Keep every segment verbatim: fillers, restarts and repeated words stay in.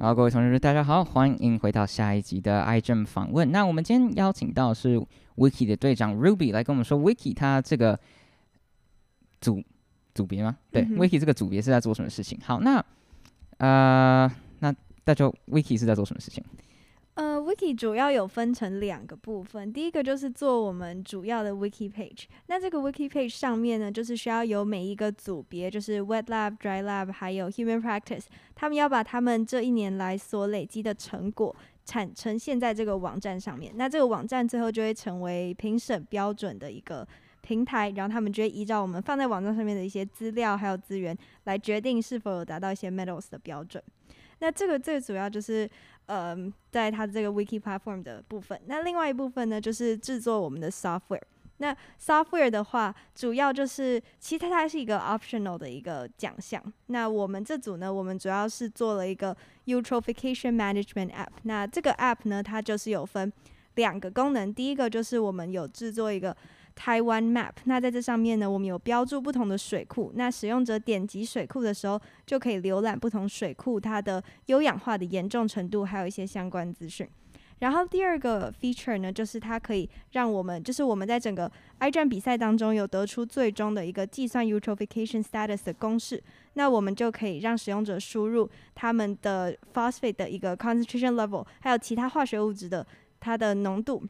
好，各位同学，大家好，欢迎回到下一集的 iGEM 访问。那我们今天邀请到是 Wiki 的队长 Ruby 来跟我们说 ，Wiki 它这个组组别吗？对、嗯、，Wiki 这个组别是在做什么事情？好，那呃，那大家 Wiki 是在做什么事情？呃 ，Wiki 主要有分成两个部分，第一个就是做我们主要的 Wiki Page。那这个 Wiki Page 上面呢，就是需要有每一个组别，就是 Wet Lab、Dry Lab 还有 Human Practice， 他们要把他们这一年来所累积的成果产呈现在这个网站上面。那这个网站最后就会成为评审标准的一个平台，然后他们就会依照我们放在网站上面的一些资料还有资源，来决定是否有达到一些 medals 的标准。那这个最主要就是呃，在它这个 Wiki Platform 的部分。那另外一部分呢，就是制作我们的 software。那 software 的话，主要就是其实它是一个 optional 的一个奖项。那我们这组呢，我们主要是做了一个 eutrophication management app。那这个 app 呢，它就是有分两个功能。第一个就是我们有制作一个台湾 map， 那在这上面呢，我们有标注不同的水库，那使用者点击水库的时候，就可以浏览不同水库它的优氧化的严重程度，还有一些相关资讯。然后第二个 feature 呢，就是它可以让我们，就是我们在整个 iGEM 比赛当中有得出最终的一个计算 eutrophication status 的公式，那我们就可以让使用者输入他们的 phosphate 的一个 concentration level， 还有其他化学物质的它的浓度。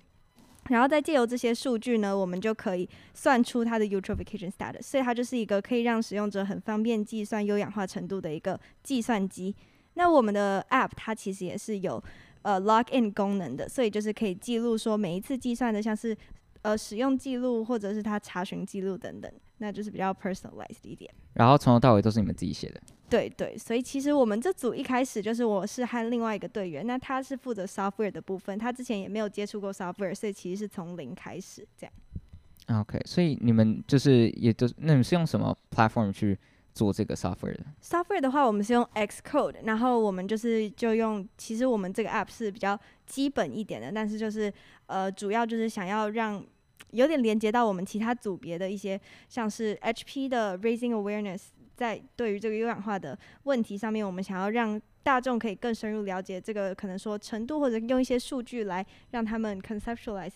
然后再借由这些数据呢，我们就可以算出它的 eutrophication status， 所以它就是一个可以让使用者很方便计算优氧化程度的一个计算机。那我们的 app 它其实也是有呃 login 功能的，所以就是可以记录说每一次计算的，像是呃使用记录或者是它查询记录等等，那就是比较 personalized 一点。然后从头到尾都是你们自己写的？对对，所以其实我们这组一开始就是我是和另外一个队员，那他是负责 software 的部分，他之前也没有接触过 software， 所以其实是从零开始这样。OK， 所以你们就是也都、就是，那你们是用什么 platform 去做这个 software 的 ？software 的话，我们是用 Xcode， 然后我们就是就用，其实我们这个 app 是比较基本一点的，但是就是呃主要就是想要让有点连接到我们其他组别的一些，像是 H P 的 raising awareness。在对于这个优氧化的问题上面，我们想要让大众可以更深入了解这个可能说程度，或者用一些数据来让他们 conceptualize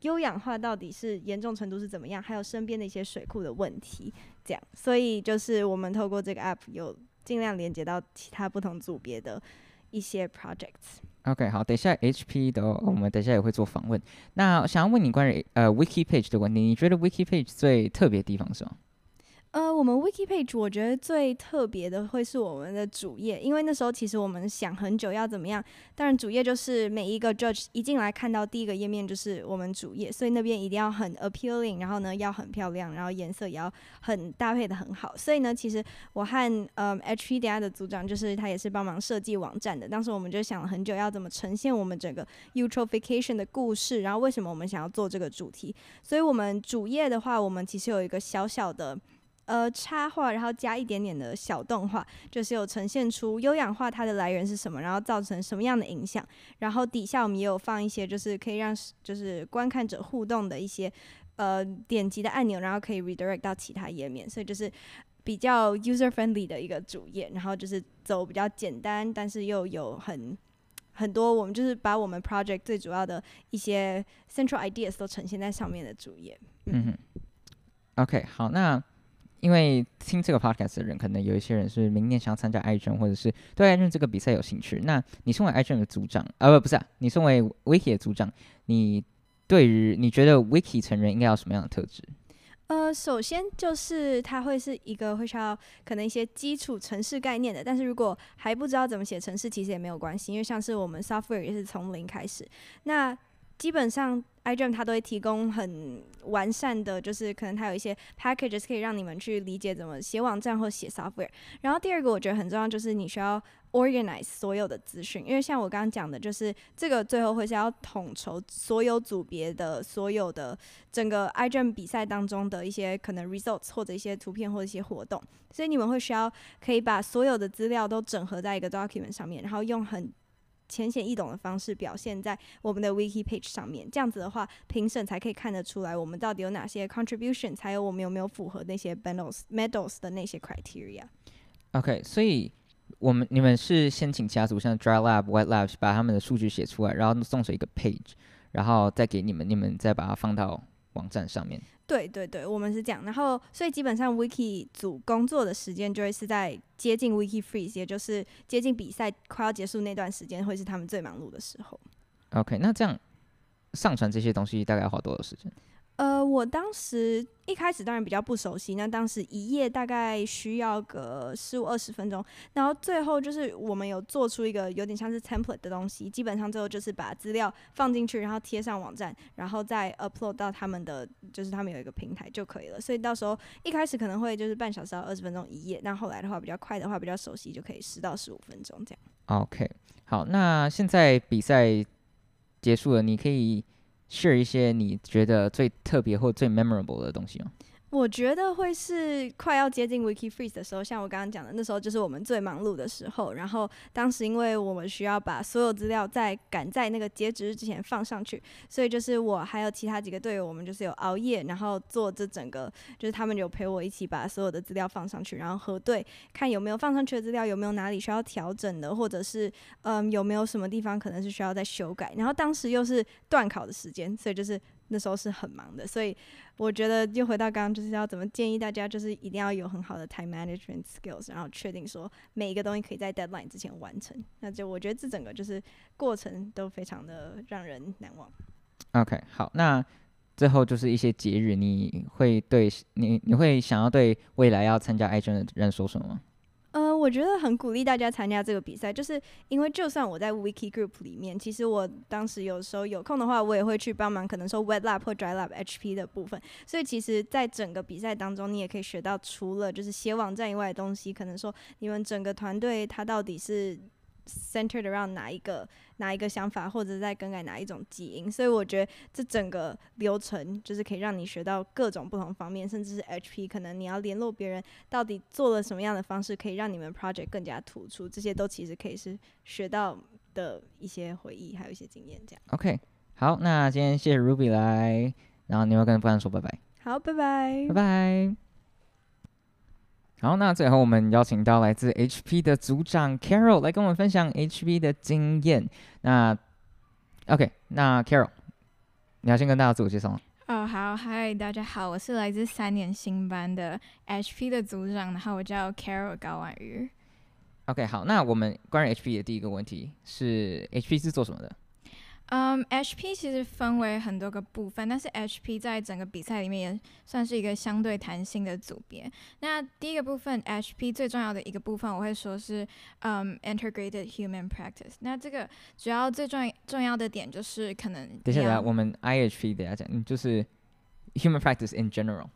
优氧化到底是严重程度是怎么样，还有身边的一些水库的问题这样。所以就是我们透过这个 app 有尽量连接到其他不同组别的一些 projects。 OK， 好，等一下 H P 的、哦、我们等一下也会做访问。那想要问你关于、呃、Wiki Page 的问题，你觉得 Wiki Page 最特别的地方是吗？呃，我们 Wiki Page 我觉得最特别的会是我们的主页，因为那时候其实我们想很久要怎么样，当然主页就是每一个 judge 一进来看到第一个页面就是我们主页，所以那边一定要很 appealing， 然后呢要很漂亮，然后颜色也要很搭配的很好。所以呢，其实我和嗯 H P D I 的组长就是他也是帮忙设计网站的，当时我们就想了很久要怎么呈现我们整个 eutrophication 的故事，然后为什么我们想要做这个主题。所以我们主页的话，我们其实有一个小小的呃，插画，然后加一点点的小动画，就是有呈现出优氧化它的来源是什么，然后造成什么样的影响。然后底下我们也有放一些就是可以让就是观看者互动的一些呃点击的按钮，然后可以 redirect 到其他页面，所以就是比较 user friendly 的一个主页，然后就是走比较简单，但是又有很很多我们就是把我们 project 最主要的一些 central ideas 都呈现在上面的主页。嗯哼 ，OK， 好，那。因为听这个 podcast 的人，可能有一些人是明年想要参加 iGEM， 或者是对 iGEM 这个比赛有兴趣。那你身为 iGEM 的组长，呃，不是、啊，你身为 Wiki 的组长，你对于你觉得 Wiki 成员应该有什么样的特质？呃，首先就是它会是一个会需要可能一些基础程式概念的，但是如果还不知道怎么写程式，其实也没有关系，因为像是我们 software 也是从零开始。那基本上 iGEM 它都会提供很完善的，就是可能它有一些 packages 可以让你们去理解怎么写网站或写 software。然后第二个我觉得很重要就是你需要 organize 所有的资讯，因为像我刚刚讲的，就是这个最后会是要统筹所有组别的所有的整个 iGEM 比赛当中的一些可能 results 或者一些图片或者一些活动，所以你们会需要可以把所有的资料都整合在一个 document 上面，然后用很浅显易懂的方式表现在我们的 wiki page 上面，这样子的话，评审才可以看得出来我们到底有哪些 contribution， 才有我们有没有符合那些 medals medals 的那些 criteria。OK， 所以我们你们是先请其他组像 Dry Lab、Wet Lab 把他们的数据写出来，然后送成一个 page， 然后再给你们，你们再把它放到网站上面。对对对，我们是这样。然后，所以基本上 Wiki 组工作的时间就会是在接近 Wiki Freeze， 也就是接近比赛快要结束那段时间，会是他们最忙碌的时候。OK， 那这样上传这些东西大概要花多少时间？呃，我当时一开始当然比较不熟悉，那当时一页大概需要个十五二十分钟，然后最后就是我们有做出一个有点像是 template 的东西，基本上最后就是把资料放进去，然后贴上网站，然后再 upload 到他们的，就是他们有一个平台就可以了。所以到时候一开始可能会就是半小时到二十分钟一页，那后来的话比较快的话比较熟悉就可以十到十五分钟这样。OK， 好，那现在比赛结束了，你可以share 一些你觉得最特别或最 memorable 的东西吗？我觉得会是快要接近 Wiki Freeze 的时候，像我刚刚讲的，那时候就是我们最忙碌的时候。然后当时因为我们需要把所有资料在赶在那个截止日之前放上去，所以就是我还有其他几个队友，我们就是有熬夜，然后做这整个，就是他们有陪我一起把所有的资料放上去，然后核对看有没有放上去的资料有没有哪里需要调整的，或者是嗯有没有什么地方可能是需要再修改。然后当时又是段考的时间，所以就是那时候是很忙的，所以我觉得又回到刚刚，就是要怎么建议大家，就是一定要有很好的 time management skills， 然后确定说每一个东西可以在 deadline 之前完成。那就我觉得这整个就是过程都非常的让人难忘。OK， 好，那最后就是一些节日，你会对你你会想要对未来要参加 iGEM 的人说什么吗？呃，我觉得很鼓励大家参加这个比赛，就是因为就算我在 Wiki Group 里面，其实我当时有时候有空的话，我也会去帮忙，可能说 Wet Lab 或 Dry Lab H P 的部分。所以其实，在整个比赛当中，你也可以学到除了就是写网站以外的东西，可能说你们整个团队它到底是 centered around 哪一个哪一个想法，或者在更改哪一种基因。所以我觉得这整个流程就是可以让你学到各种不同方面，甚至是 H P 可能你要联络别人到底做了什么样的方式可以让你们 project 更加突出，这些都其实可以是学到的一些回忆还有一些经验这样。 OK， 好，那今天谢谢 Ruby 来，然后你要跟观众说拜拜。好，拜拜拜拜。好，那最后我们邀请到来自 H P 的组长 Carol 来跟我们分享 H P 的经验。那 OK， 那 Carol， 你要先跟大家自我介绍吗？哦，好，嗨，大家好，我是来自三年新班的 H P 的组长，然后我叫 Carol 高万宇。OK， 好，那我们关于 H P 的第一个问题是 H P 是做什么的？嗯、um, ，H P 其实分为很多个部分，但是 H P 在整个比赛里面也算是一个相对弹性的组别。那第一个部分 ，H P 最重要的一个部分，我会说是嗯、um, ，Integrated Human Practice。那这个主要最重重要的点就是可能等一下，我们 I H P 等一下讲，就是 Human Practice in general。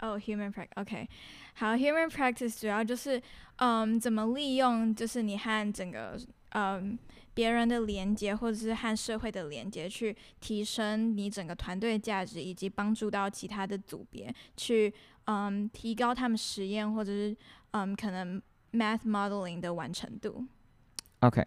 哦、oh, ，Human Practice，OK，、okay. 好 ，Human Practice 主要就是嗯， um, 怎么利用就是你和整个嗯。Um,别人的连接或者是和社会的连接去提升你整个团队价值，以及帮助到其他的组别去嗯提高他们实验或者是嗯可能 math modeling 的完成度。 OK，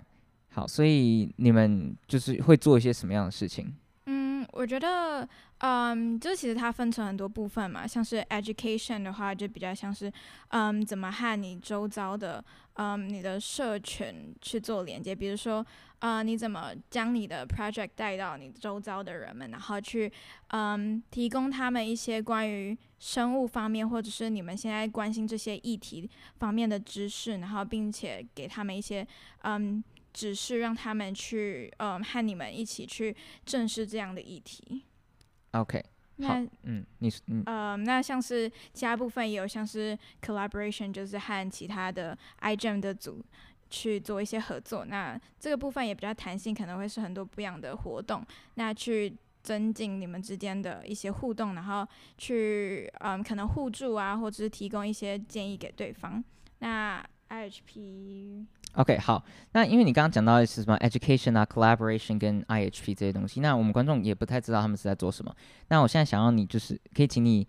好，所以你们就是会做一些什么样的事情？嗯，我觉得嗯就其实它分成很多部分嘛，像是 education 的话就比较像是嗯怎么和你周遭的嗯你的社群去做连接，比如说呃你怎么将你的 project 带到你周遭的人们，然后去嗯提供他们一些关于生物方面或者是你们现在关心这些议题方面的知识，然后并且给他们一些嗯只是让他们去、嗯、和你们一起去正视这样的议题。 OK， 好，嗯，你嗯、呃，那像是其他部分也有像是 collaboration， 就是和其他的 iGEM 的组去做一些合作，那这个部分也比较弹性，可能会是很多不一样的活动，那去增进你们之间的一些互动，然后去、嗯、可能互助啊，或者是提供一些建议给对方。那 I H P OK 好，那因为你刚刚讲到的是什么 education 啊 collaboration 跟 I H P 这些东西，那我们观众也不太知道他们是在做什么，那我现在想要你就是可以请你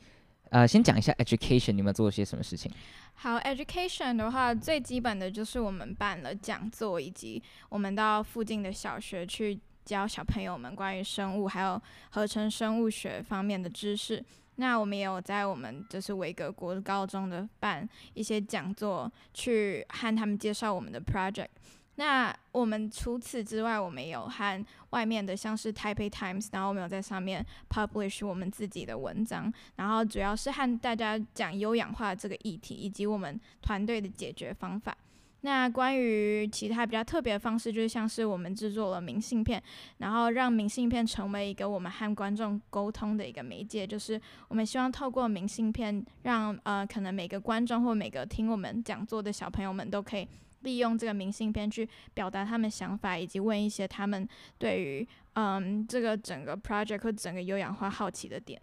呃，先讲一下 education 你们做了些什么事情。好， education 的话最基本的就是我们办了讲座，以及我们到附近的小学去教小朋友们关于生物还有合成生物学方面的知识。那我们也有在我们就是维格国高中的办一些讲座，去和他们介绍我们的 project。那我们除此之外，我们也有和外面的像是 Taipei Times， 然后我们有在上面 publish 我们自己的文章，然后主要是和大家讲优氧化这个议题，以及我们团队的解决方法。那关于其他比较特别的方式，就是像是我们制作了明信片，然后让明信片成为一个我们和观众沟通的一个媒介，就是我们希望透过明信片让呃可能每个观众或每个听我们讲座的小朋友们都可以利用这个明信片去表达他们想法，以及问一些他们对于、嗯、这个整个 project 或整个优氧化好奇的点。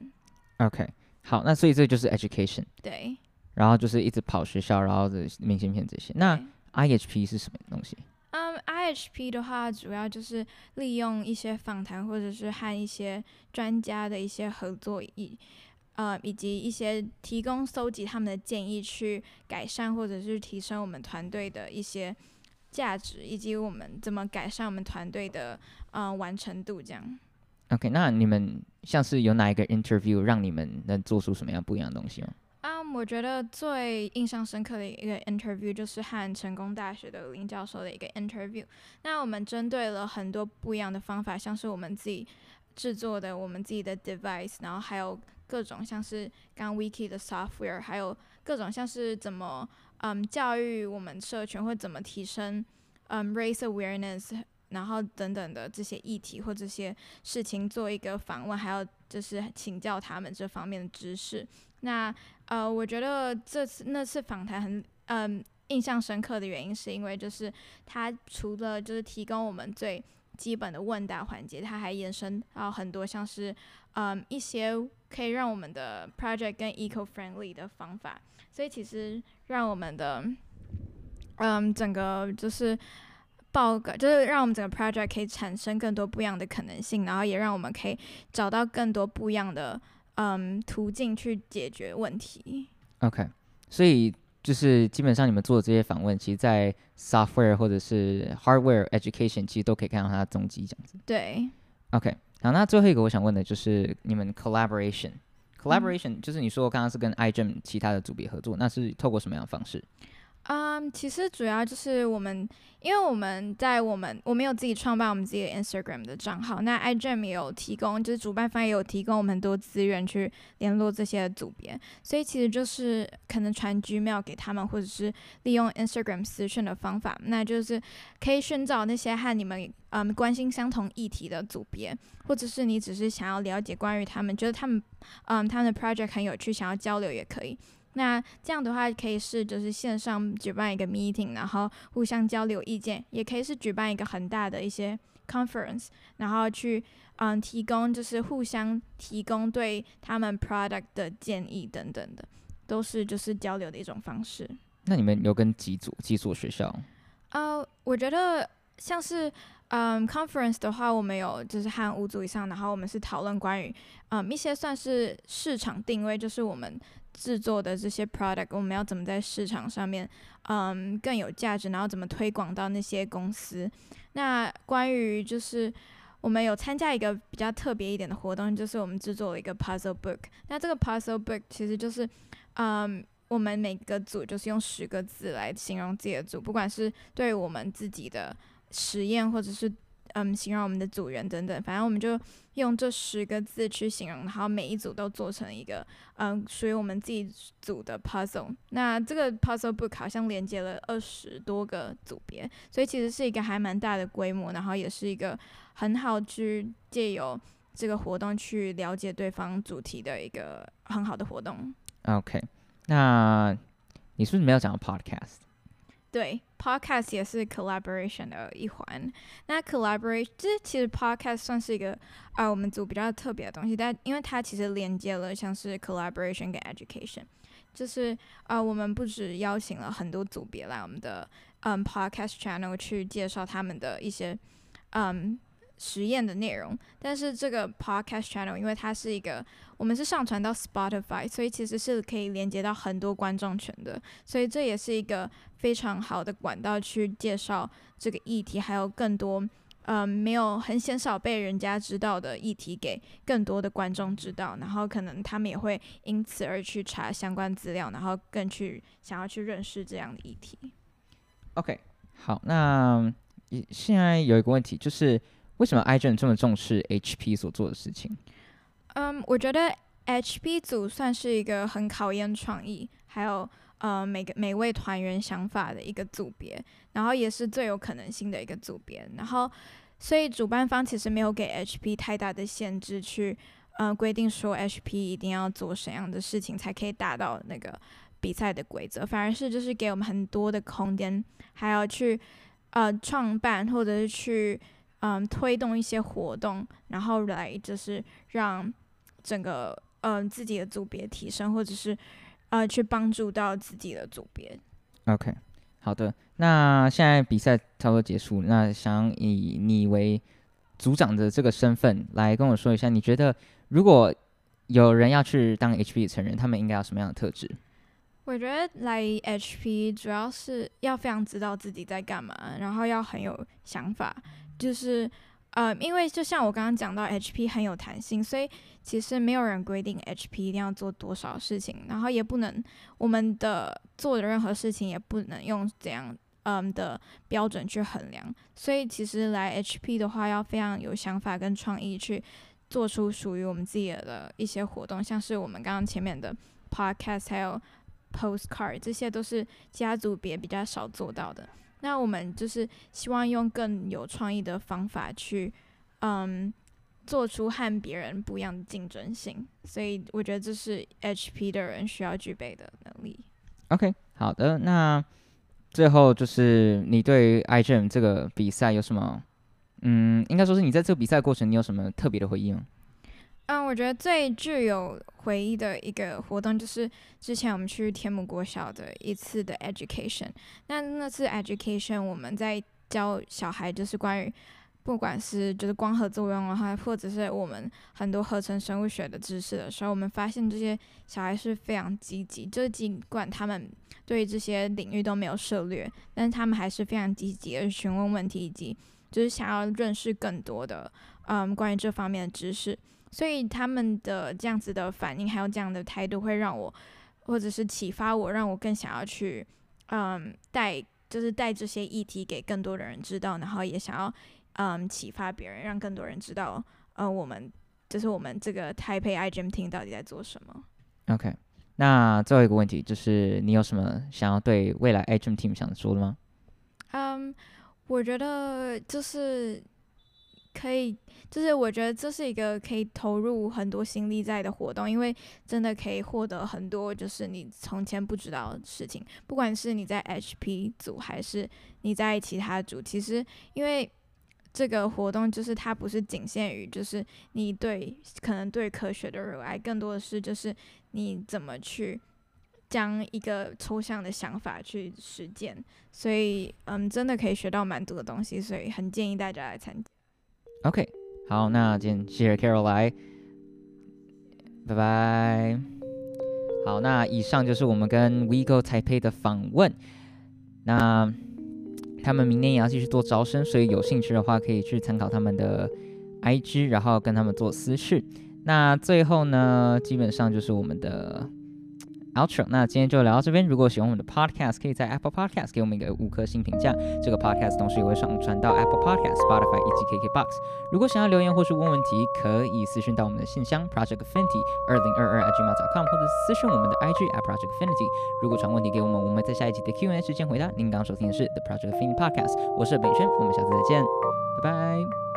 OK 好，那所以这就是 education， 对，然后就是一直跑学校，然后明信片这些。那 I H P 是什么东西？Um, I H P 的话主要就是利用一些访谈，或者是和一些专家的一些合作，以呃，以及一些提供搜集他们的建议，去改善或者是提升我们团队的一些价值，以及我们怎么改善我们团队的、呃、完成度这样。 OK， 那你们像是有哪一个 interview 让你们能做出什么样不一样的东西吗？Um, 我觉得最印象深刻的一个 interview 就是和成功大学的林教授的一个 interview。 那我们针对了很多不一样的方法，像是我们自己制作的我们自己的 device， 然后还有各种像是刚 Wiki 的 software， 还有各种像是怎么、嗯、教育我们社群，或怎么提升、嗯、raise awareness， 然后等等的这些议题或这些事情做一个访问，还有就是请教他们这方面的知识。那呃，我觉得这次那次访谈很嗯印象深刻的原因，是因为就是他除了就是提供我们最基本的问答环节，它还延伸到很多像是、嗯、一些可以让我们的 project 更 eco-friendly 的方法，所以其实让我们的、嗯、整个就是报告，就是让我们整个 project 可以产生更多不一样的可能性，然后也让我们可以找到更多不一样的、嗯、途径去解决问题。 OK， 所以就是基本上你们做的这些访问，其实在 software 或者是 hardware education 其实都可以看到它的踪迹这样子。对。 OK 好，那最后一个我想问的就是你们 collaboration collaboration、嗯、就是你说刚刚是跟 iGEM 其他的组别合作，那是透过什么样的方式？Um, 其实主要就是我们，因为我们在我们我们有自己创办我们自己的 Instagram 的账号，那 iGEM 也有提供，就是主办方也有提供我们很多资源去联络这些组别，所以其实就是可能传 Gmail 给他们，或者是利用 Instagram 私讯的方法，那就是可以寻找那些和你们、嗯、关心相同议题的组别，或者是你只是想要了解关于他们，觉得他们、嗯、他们的 project 很有趣，想要交流也可以。那这样的话可以是就是线上举办一个 meeting， 然后互相交流意见，也可以是举办一个很大的一些 conference， 然后去、嗯、提供就是互相提供对他们 product 的建议等等的，都是就是交流的一种方式。那你们有跟几组几所学校？呃，我觉得像是Um, conference 的话，我们有就是和五组以上，然后我们是讨论关于、嗯、一些算是市场定位，就是我们制作的这些 product 我们要怎么在市场上面、嗯、更有价值，然后怎么推广到那些公司。那关于就是我们有参加一个比较特别一点的活动，就是我们制作了一个 puzzle book。 那这个 puzzle book 其实就是、嗯我们每个组就是用十个字来形容自己的组，不管是对于我们自己的实验，或者是、嗯、形容我们的组员等等，反正我们就用这十个字去形容，然后每一组都做成一个、嗯、属于我们自己组的 puzzle。 那这个 puzzle book 好像连接了二十多个组别，所以其实是一个还蛮大的规模，然后也是一个很好去借由这个活动去了解对方主题的一个很好的活动。 OK， 那你是不是没有讲到 podcast？对 ，podcast 也是 collaboration 的一环。那 collaboration 这其实 podcast 算是一个啊我们组比较特别的东西，但因为它其实连接了像是 collaboration 跟 education， 就是啊我们不止邀请了很多组别来我们的嗯 podcast channel 去介绍他们的一些嗯实验的内容，但是这个 podcast channel 因为它是一个我们是上传到 Spotify， 所以其实是可以连接到很多观众群的，所以这也是一个非常好的管道去介绍这个议题，还有更多、呃、没有很鲜少被人家知道的议题给更多的观众知道，然后可能他们也会因此而去查相关资料，然后更去想要去认识这样的议题。 OK， 好，那现在有一个问题，就是为什么 iGEM 这么重视 H P 所做的事情？嗯，我觉得 H P 组算是一个很考验创意，还有呃每个每位团员想法的一个组别，然后也是最有可能性的一个组别。然后，所以主办方其实没有给 H P 太大的限制去呃规定说 H P 一定要做什么样的事情才可以达到那个比赛的规则，反而是就是给我们很多的空间，还要去呃创办或者是去。嗯，推动一些活动，然后来就是让整个嗯自己的组别提升，或者是呃去帮助到自己的组别。OK， 好的，那现在比赛差不多结束，那想以你为组长的这个身份来跟我说一下，你觉得如果有人要去当 H P 的成员，他们应该有什么样的特质？我觉得来 H P 主要是要非常知道自己在干嘛，然后要很有想法。就是，呃，因为就像我刚刚讲到 ，H P 很有弹性，所以其实没有人规定 H P 一定要做多少事情，然后也不能我们的做的任何事情也不能用怎样嗯的标准去衡量，所以其实来 H P 的话要非常有想法跟创意去做出属于我们自己的一些活动，像是我们刚刚前面的 podcast 还有 postcard， 这些都是其他组别比较少做到的。那我们就是希望用更有创意的方法去，嗯，做出和别人不一样的竞争性，所以我觉得这是 H P 的人需要具备的能力。OK， 好的，那最后就是你对 iGEM 这个比赛有什么？嗯，应该说是你在这个比赛过程，你有什么特别的回忆吗？嗯，我觉得最具有回忆的一个活动就是之前我们去天母国小的一次的 education。那那次 education 我们在教小孩就是关于不管是就是光合作用啊，或者是我们很多合成生物学的知识的时候，我们发现这些小孩是非常积极，就是尽管他们对于这些领域都没有涉猎，但是他们还是非常积极的询问问题，以及就是想要认识更多的嗯关于这方面的知识。所以他们的这样子的反应，还有这样的态度，会让我，或者是启发我，让我更想要去，嗯，带就是带这些议题给更多的人知道，然后也想要，嗯，启发别人，让更多人知道，呃，我们就是我们这个 Taipei iGEM team 到底在做什么。OK， 那最后一个问题就是，你有什么想要对未来 iGEM team 想说的吗？嗯，我觉得就是。可以，就是我觉得这是一个可以投入很多心力在的活动，因为真的可以获得很多就是你从前不知道的事情，不管是你在 H P 组还是你在其他组，其实因为这个活动就是它不是仅限于就是你对可能对科学的热爱，更多的是就是你怎么去将一个抽象的想法去实践，所以嗯，真的可以学到蛮多的东西，所以很建议大家来参加。OK， 好，那今天谢谢 Carol 来，拜拜。好，那以上就是我们跟 Wego_Taipei 的访问。那他们明年也要继续做招生，所以有兴趣的话可以去参考他们的 I G， 然后跟他们做私讯。那最后呢，基本上就是我们的 outro。那今天就聊到这边。如果喜欢我们的 podcast， 可以在 Apple Podcast 给我们一个五颗星评价。这个 podcast 同时也会上传到 Apple Podcast、Spotify 以及 K K B O X。如果想要留言或是问问题，可以私讯到我们的信箱 Project Affinity 二零二二 艾特 gmail 点 com， 或者私讯我们的 I G at Project Affinity。如果传问题给我们，我们在下一集的 Q and A 时间回答。您刚收听的是 The Project Affinity Podcast， 我是本轩，我们下次再见，拜拜。